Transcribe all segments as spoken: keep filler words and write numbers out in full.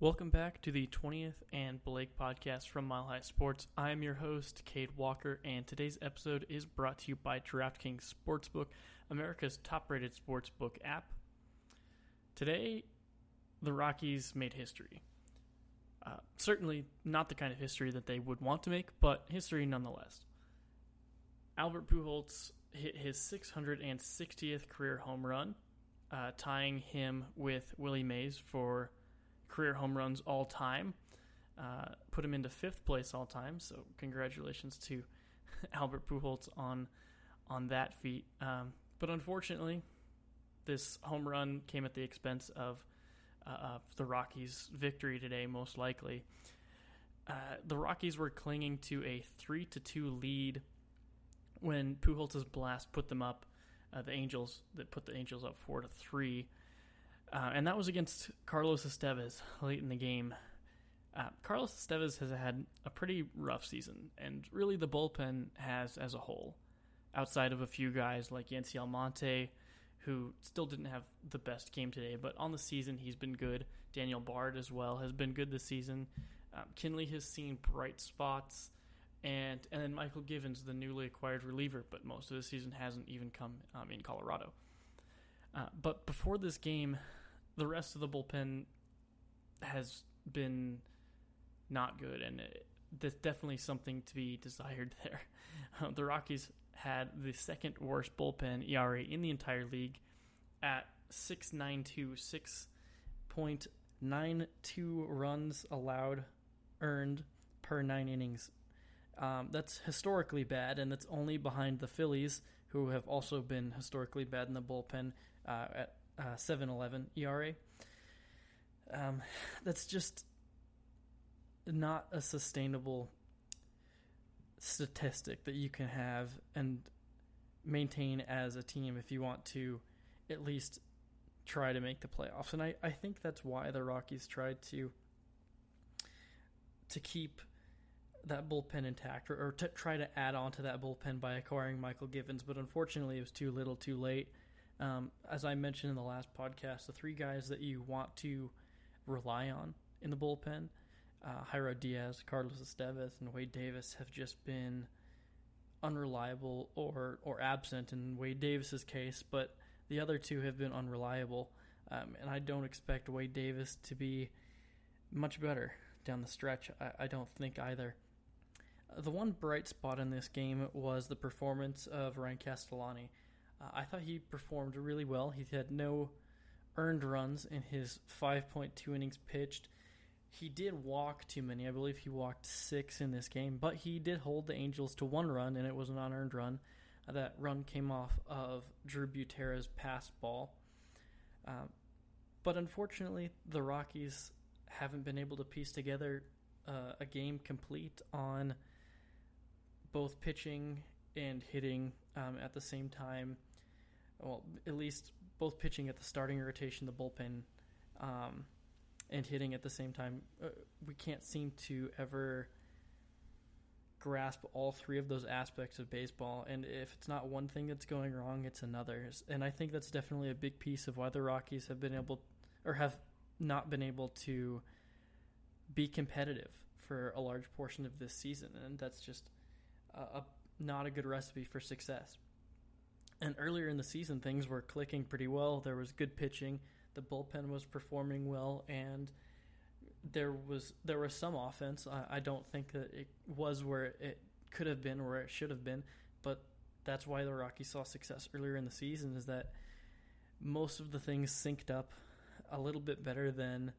Welcome back to the twentieth and Blake podcast from Mile High Sports. I am your host, Cade Walker, and today's episode is brought to you by DraftKings Sportsbook, America's top-rated sportsbook app. Today, the Rockies made history. Uh, certainly not the kind of history that they would want to make, but history nonetheless. Albert Pujols hit his six hundred sixtieth career home run, uh, tying him with Willie Mays for career home runs all time, uh, put him into fifth place all time. So congratulations to Albert Pujols on on that feat. Um, but unfortunately, this home run came at the expense of, uh, of the Rockies' victory today, most likely. Uh, the Rockies were clinging to a three to two lead when Pujols' blast put them up. Uh, the Angels that put the Angels up four to three. Uh, and that was against Carlos Estevez late in the game. Uh, Carlos Estevez has had a pretty rough season, and really the bullpen has as a whole, outside of a few guys like Yancy Almonte, who still didn't have the best game today, but on the season he's been good. Daniel Bard as well has been good this season. Um, Kinley has seen bright spots, and and then Mychal Givens, the newly acquired reliever, but most of the season hasn't even come um, in Colorado. Uh, but before this game, the rest of the bullpen has been not good, and it, there's definitely something to be desired there. Uh, the Rockies had the second worst bullpen E R A in the entire league at six point nine two, six point nine two runs allowed earned per nine innings. Um, that's historically bad, and that's only behind the Phillies, who have also been historically bad in the bullpen uh, at uh, seven eleven E R A. Um, that's just not a sustainable statistic that you can have and maintain as a team if you want to at least try to make the playoffs. And I, I think that's why the Rockies tried to to keep that bullpen intact, or, or to try to add on to that bullpen by acquiring Mychal Givens, but unfortunately it was too little too late. Um, as I mentioned in the last podcast, the three guys that you want to rely on in the bullpen, uh, Jairo Diaz, Carlos Estevez, and Wade Davis, have just been unreliable or, or absent in Wade Davis's case, but the other two have been unreliable, um, and I don't expect Wade Davis to be much better down the stretch. I, I don't think either. The one bright spot in this game was the performance of Ryan Castellani. Uh, I thought he performed really well. He had no earned runs in his five point two innings pitched. He did walk too many. I believe he walked six in this game, but he did hold the Angels to one run, and it was an unearned run. Uh, that run came off of Drew Butera's pass ball. Uh, but unfortunately, the Rockies haven't been able to piece together uh, a game complete on both pitching and hitting um, at the same time. Well, at least both pitching at the starting rotation, the bullpen, um, and hitting at the same time. Uh, we can't seem to ever grasp all three of those aspects of baseball. And if it's not one thing that's going wrong, it's another. And I think that's definitely a big piece of why the Rockies have been able, or have not been able to be competitive for a large portion of this season. And that's just a, a, not a good recipe for success. And earlier in the season, things were clicking pretty well. There was good pitching. The bullpen was performing well, and there was there was some offense. I, I don't think that it was where it could have been, where it should have been, but that's why the Rockies saw success earlier in the season, is that most of the things synced up a little bit better than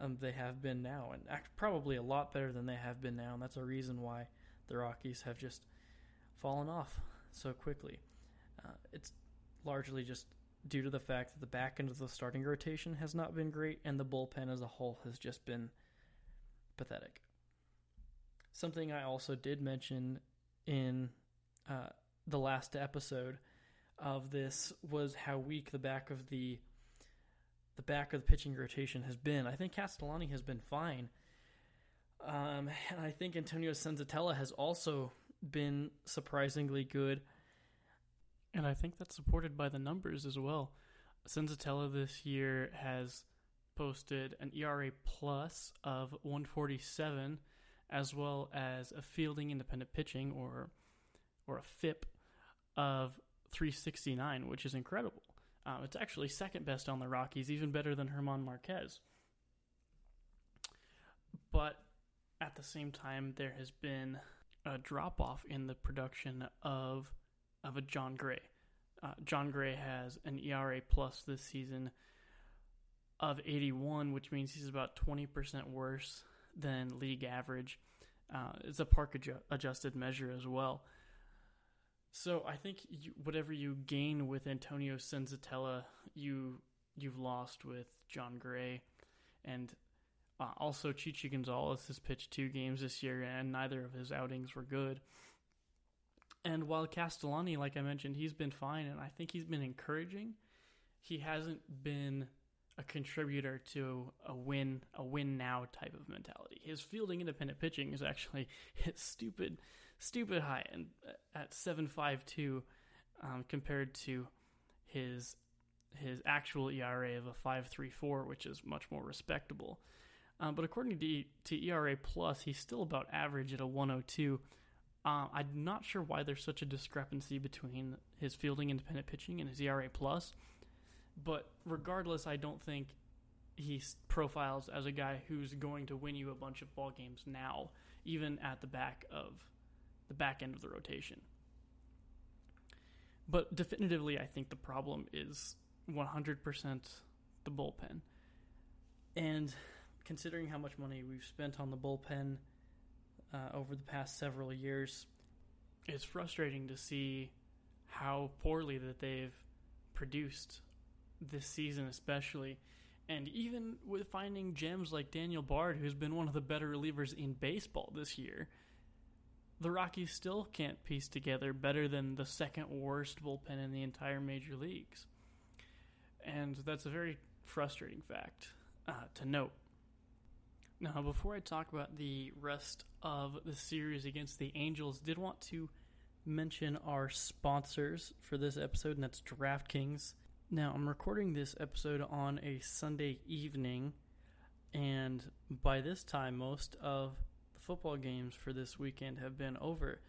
um, they have been now, and act probably a lot better than they have been now, and that's a reason why the Rockies have just fallen off so quickly. Uh, it's largely just due to the fact that the back end of the starting rotation has not been great, and the bullpen as a whole has just been pathetic. Something I also did mention in uh, the last episode of this was how weak the back of the the back of the pitching rotation has been. I think Castellani has been fine. Um, and I think Antonio Senzatela has also been surprisingly good. And I think that's supported by the numbers as well. Senzatela this year has posted an E R A plus of one forty-seven, as well as a fielding independent pitching or or a F I P of three sixty-nine, which is incredible. Um, it's actually second best on the Rockies, even better than German Marquez. But at the same time, there has been a drop-off in the production of of a John Gray. Uh, John Gray has an E R A plus this season of eighty-one, which means he's about twenty percent worse than league average. Uh, it's a park adju- adjusted measure as well. So I think you, whatever you gain with Antonio Senzatela, you, you've lost with John Gray. And uh, also Chichi Gonzalez has pitched two games this year, and neither of his outings were good. And while Castellani, like I mentioned, he's been fine, and I think he's been encouraging, he hasn't been a contributor to a win, a win now type of mentality. His fielding independent pitching is actually stupid, stupid high, and at seven fifty-two um, compared to his his actual E R A of a five thirty-four, which is much more respectable. Um, but according to to E R A plus, he's still about average at a one oh two. Um, I'm not sure why there's such a discrepancy between his fielding independent pitching and his E R A plus, but regardless, I don't think he profiles as a guy who's going to win you a bunch of ball games now, even at the back of the back end of the rotation. But definitively, I think the problem is one hundred percent the bullpen, and considering how much money we've spent on the bullpen Uh, over the past several years, it's frustrating to see how poorly that they've produced this season especially. And even with finding gems like Daniel Bard, who's been one of the better relievers in baseball this year, the Rockies still can't piece together better than the second worst bullpen in the entire major leagues. And that's a very frustrating fact uh, to note. Now, before I talk about the rest of the series against the Angels, did want to mention our sponsors for this episode, and that's DraftKings. Now, I'm recording this episode on a Sunday evening, and by this time, most of the football games for this weekend have been over.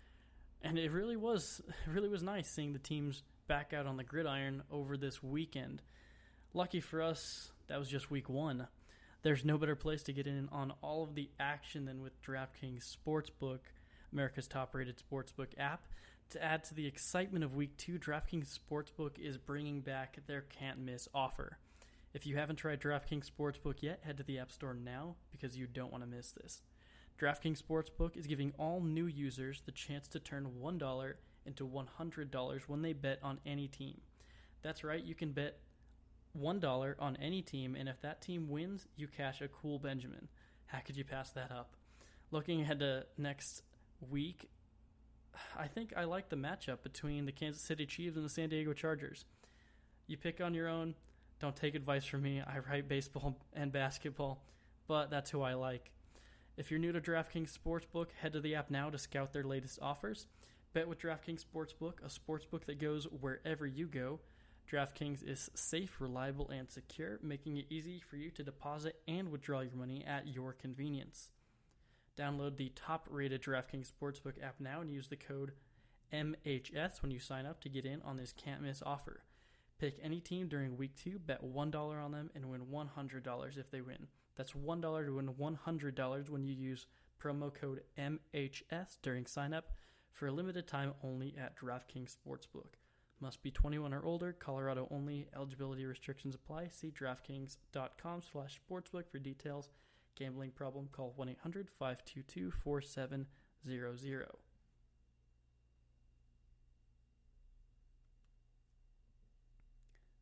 And it really was, it really was nice seeing the teams back out on the gridiron over this weekend. Lucky for us, that was just week one. There's no better place to get in on all of the action than with DraftKings Sportsbook, America's top-rated sportsbook app. To add to the excitement of week two, DraftKings Sportsbook is bringing back their can't-miss offer. If you haven't tried DraftKings Sportsbook yet, head to the App Store now because you don't want to miss this. DraftKings Sportsbook is giving all new users the chance to turn one dollar into one hundred dollars when they bet on any team. That's right, you can bet one dollar on any team, and if that team wins, you cash a cool Benjamin. How could you pass that up? Looking ahead to next week, I think I like the matchup between the Kansas City Chiefs and the San Diego Chargers. You pick on your own. Don't take advice from me. I write baseball and basketball, but that's who I like. If you're new to DraftKings Sportsbook, head to the app now to scout their latest offers. Bet with DraftKings Sportsbook, a sportsbook that goes wherever you go. DraftKings is safe, reliable, and secure, making it easy for you to deposit and withdraw your money at your convenience. Download the top-rated DraftKings Sportsbook app now and use the code M H S when you sign up to get in on this can't-miss offer. Pick any team during week two, bet one dollar on them, and win one hundred dollars if they win. That's one dollar to win one hundred dollars when you use promo code M H S during sign-up for a limited time only at DraftKings Sportsbook. Must be twenty-one or older, Colorado only, eligibility restrictions apply. See DraftKings.com slash sportsbook for details. Gambling problem, call one eight hundred five two two four seven zero zero.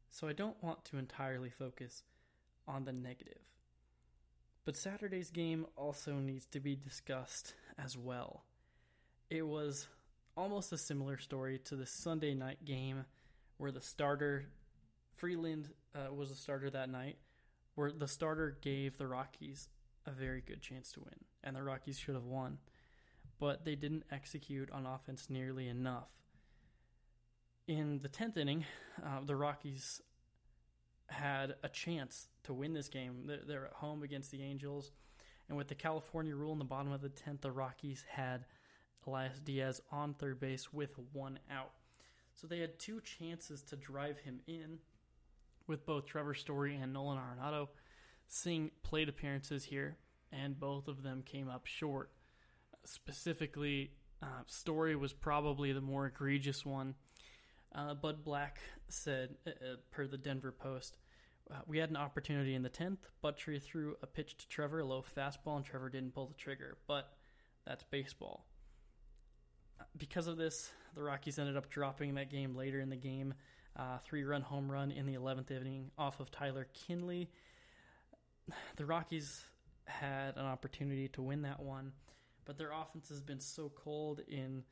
So I don't want to entirely focus on the negative, but Saturday's game also needs to be discussed as well. It was almost a similar story to the Sunday night game where the starter, Freeland uh, was the starter that night, where the starter gave the Rockies a very good chance to win, and the Rockies should have won, but they didn't execute on offense nearly enough. In the tenth inning, uh, the Rockies had a chance to win this game. They're, they're at home against the Angels. And with the California rule in the bottom of the tenth, the Rockies had Elias Diaz on third base with one out. So they had two chances to drive him in, with both Trevor Story and Nolan Arenado seeing plate appearances here, and both of them came up short. Specifically, uh, Story was probably the more egregious one. Uh, Bud Black said, uh, per the Denver Post, uh, we had an opportunity in the tenth. Buttery threw a pitch to Trevor, a low fastball, and Trevor didn't pull the trigger. But that's baseball. Because of this, the Rockies ended up dropping that game later in the game. Uh, three-run home run in the eleventh inning off of Tyler Kinley. The Rockies had an opportunity to win that one, but their offense has been so cold in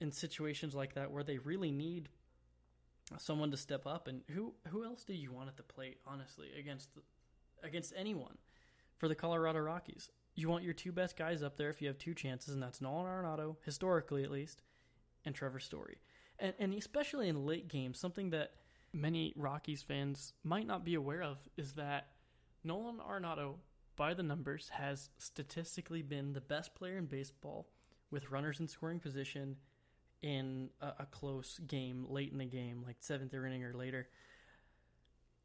in situations like that where they really need someone to step up. And who who else do you want at the plate, honestly, against the, against anyone for the Colorado Rockies? You want your two best guys up there if you have two chances, and that's Nolan Arenado, historically at least, and Trevor Story. And, and especially in late games, something that many Rockies fans might not be aware of is that Nolan Arenado, by the numbers, has statistically been the best player in baseball with runners in scoring position in a, a close game, late in the game, like seventh inning or later.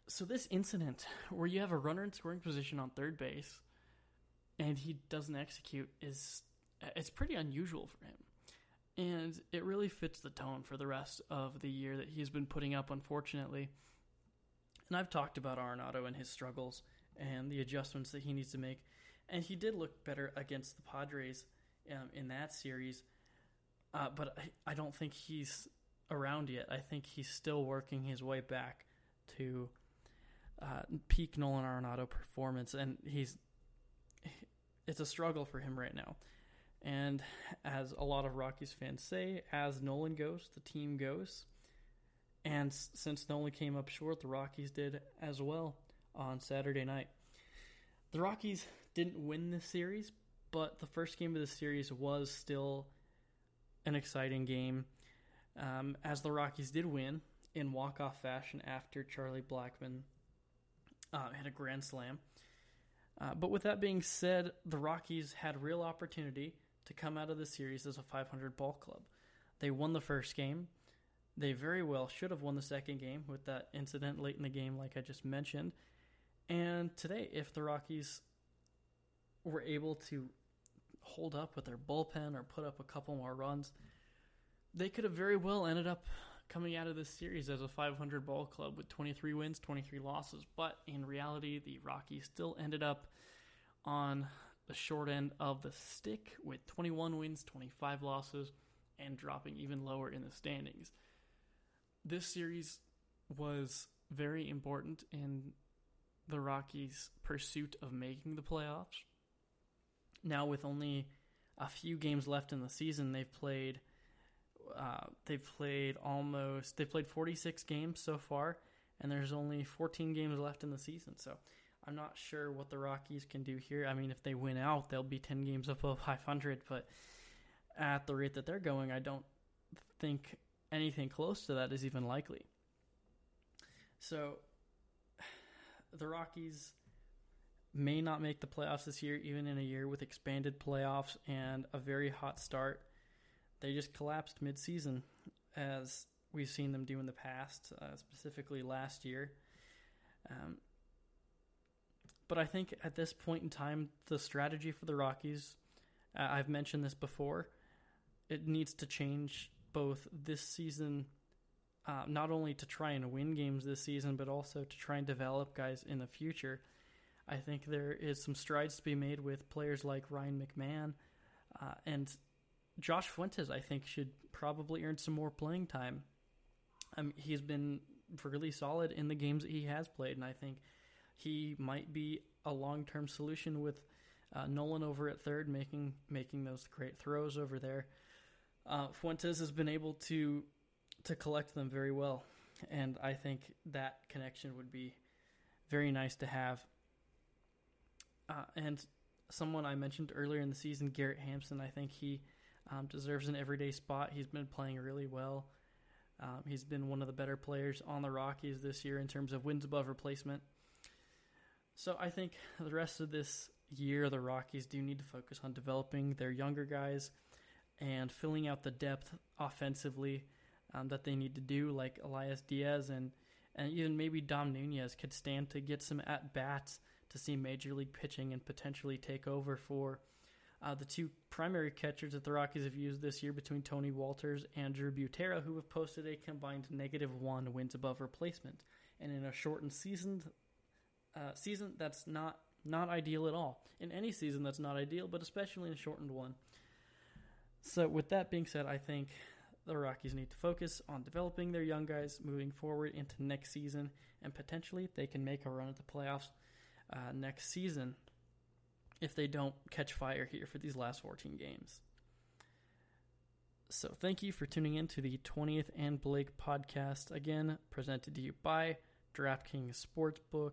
So this incident where you have a runner in scoring position on third base and he doesn't execute is it's pretty unusual for him. And it really fits the tone for the rest of the year that he's been putting up, unfortunately. And I've talked about Arenado and his struggles and the adjustments that he needs to make. And he did look better against the Padres um, in that series. Uh, but I, I don't think he's around yet. I think he's still working his way back to uh, peak Nolan Arenado performance. And he's it's a struggle for him right now. And as a lot of Rockies fans say, as Nolan goes, the team goes. And since Nolan came up short, the Rockies did as well on Saturday night. The Rockies didn't win this series, but the first game of the series was still an exciting game, um, as the Rockies did win in walk-off fashion after Charlie Blackman uh, hit a grand slam. Uh, but with that being said, the Rockies had real opportunity to come out of the series as a five hundred ball club. They won the first game. They very well should have won the second game with that incident late in the game, like I just mentioned. And today, if the Rockies were able to hold up with their bullpen or put up a couple more runs, they could have very well ended up coming out of this series as a five hundred ball club with twenty-three wins, twenty-three losses. But in reality, the Rockies still ended up on the short end of the stick with twenty-one wins, twenty-five losses, and dropping even lower in the standings. This series was very important in the Rockies' pursuit of making the playoffs. Now, with only a few games left in the season, they've played Uh, they've played almost, they've played forty-six games so far, and there's only fourteen games left in the season. So I'm not sure what the Rockies can do here. I mean, if they win out, they'll be ten games above five hundred, but at the rate that they're going, I don't think anything close to that is even likely. So the Rockies may not make the playoffs this year, even in a year with expanded playoffs and a very hot start. They just collapsed mid-season, as we've seen them do in the past, uh, specifically last year. Um, but I think at this point in time, the strategy for the Rockies, uh, I've mentioned this before, it needs to change both this season, uh, not only to try and win games this season, but also to try and develop guys in the future. I think there is some strides to be made with players like Ryan McMahon uh, and Josh Fuentes, I think, should probably earn some more playing time. Um, he's been really solid in the games that he has played, and I think he might be a long-term solution with uh, Nolan over at third, making making those great throws over there. Uh, Fuentes has been able to to collect them very well, and I think that connection would be very nice to have. Uh, and someone I mentioned earlier in the season, Garrett Hampson, I think he Um, deserves an everyday spot. He's been playing really well. Um, he's been one of the better players on the Rockies this year in terms of wins above replacement. So I think the rest of this year, the Rockies do need to focus on developing their younger guys and filling out the depth offensively um, that they need to do, like Elias Diaz and and even maybe Dom Nunez could stand to get some at-bats to see Major League pitching and potentially take over for uh, the two primary catchers that the Rockies have used this year between Tony Walters and Drew Butera, who have posted a combined negative one wins above replacement. And in a shortened season, uh, season that's not not ideal at all. In any season, that's not ideal, but especially in a shortened one. So with that being said, I think the Rockies need to focus on developing their young guys moving forward into next season, and potentially they can make a run at the playoffs uh, next season if they don't catch fire here for these last fourteen games. So thank you for tuning in to the twentieth and Blake podcast, again presented to you by DraftKings Sportsbook.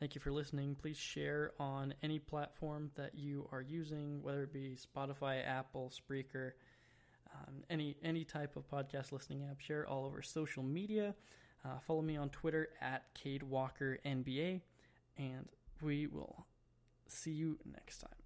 Thank you for listening. Please share on any platform that you are using, whether it be Spotify, Apple, Spreaker, um, any any type of podcast listening app. Share all over social media. Uh, follow me on Twitter at Cade Walker N B A, and we will see you next time.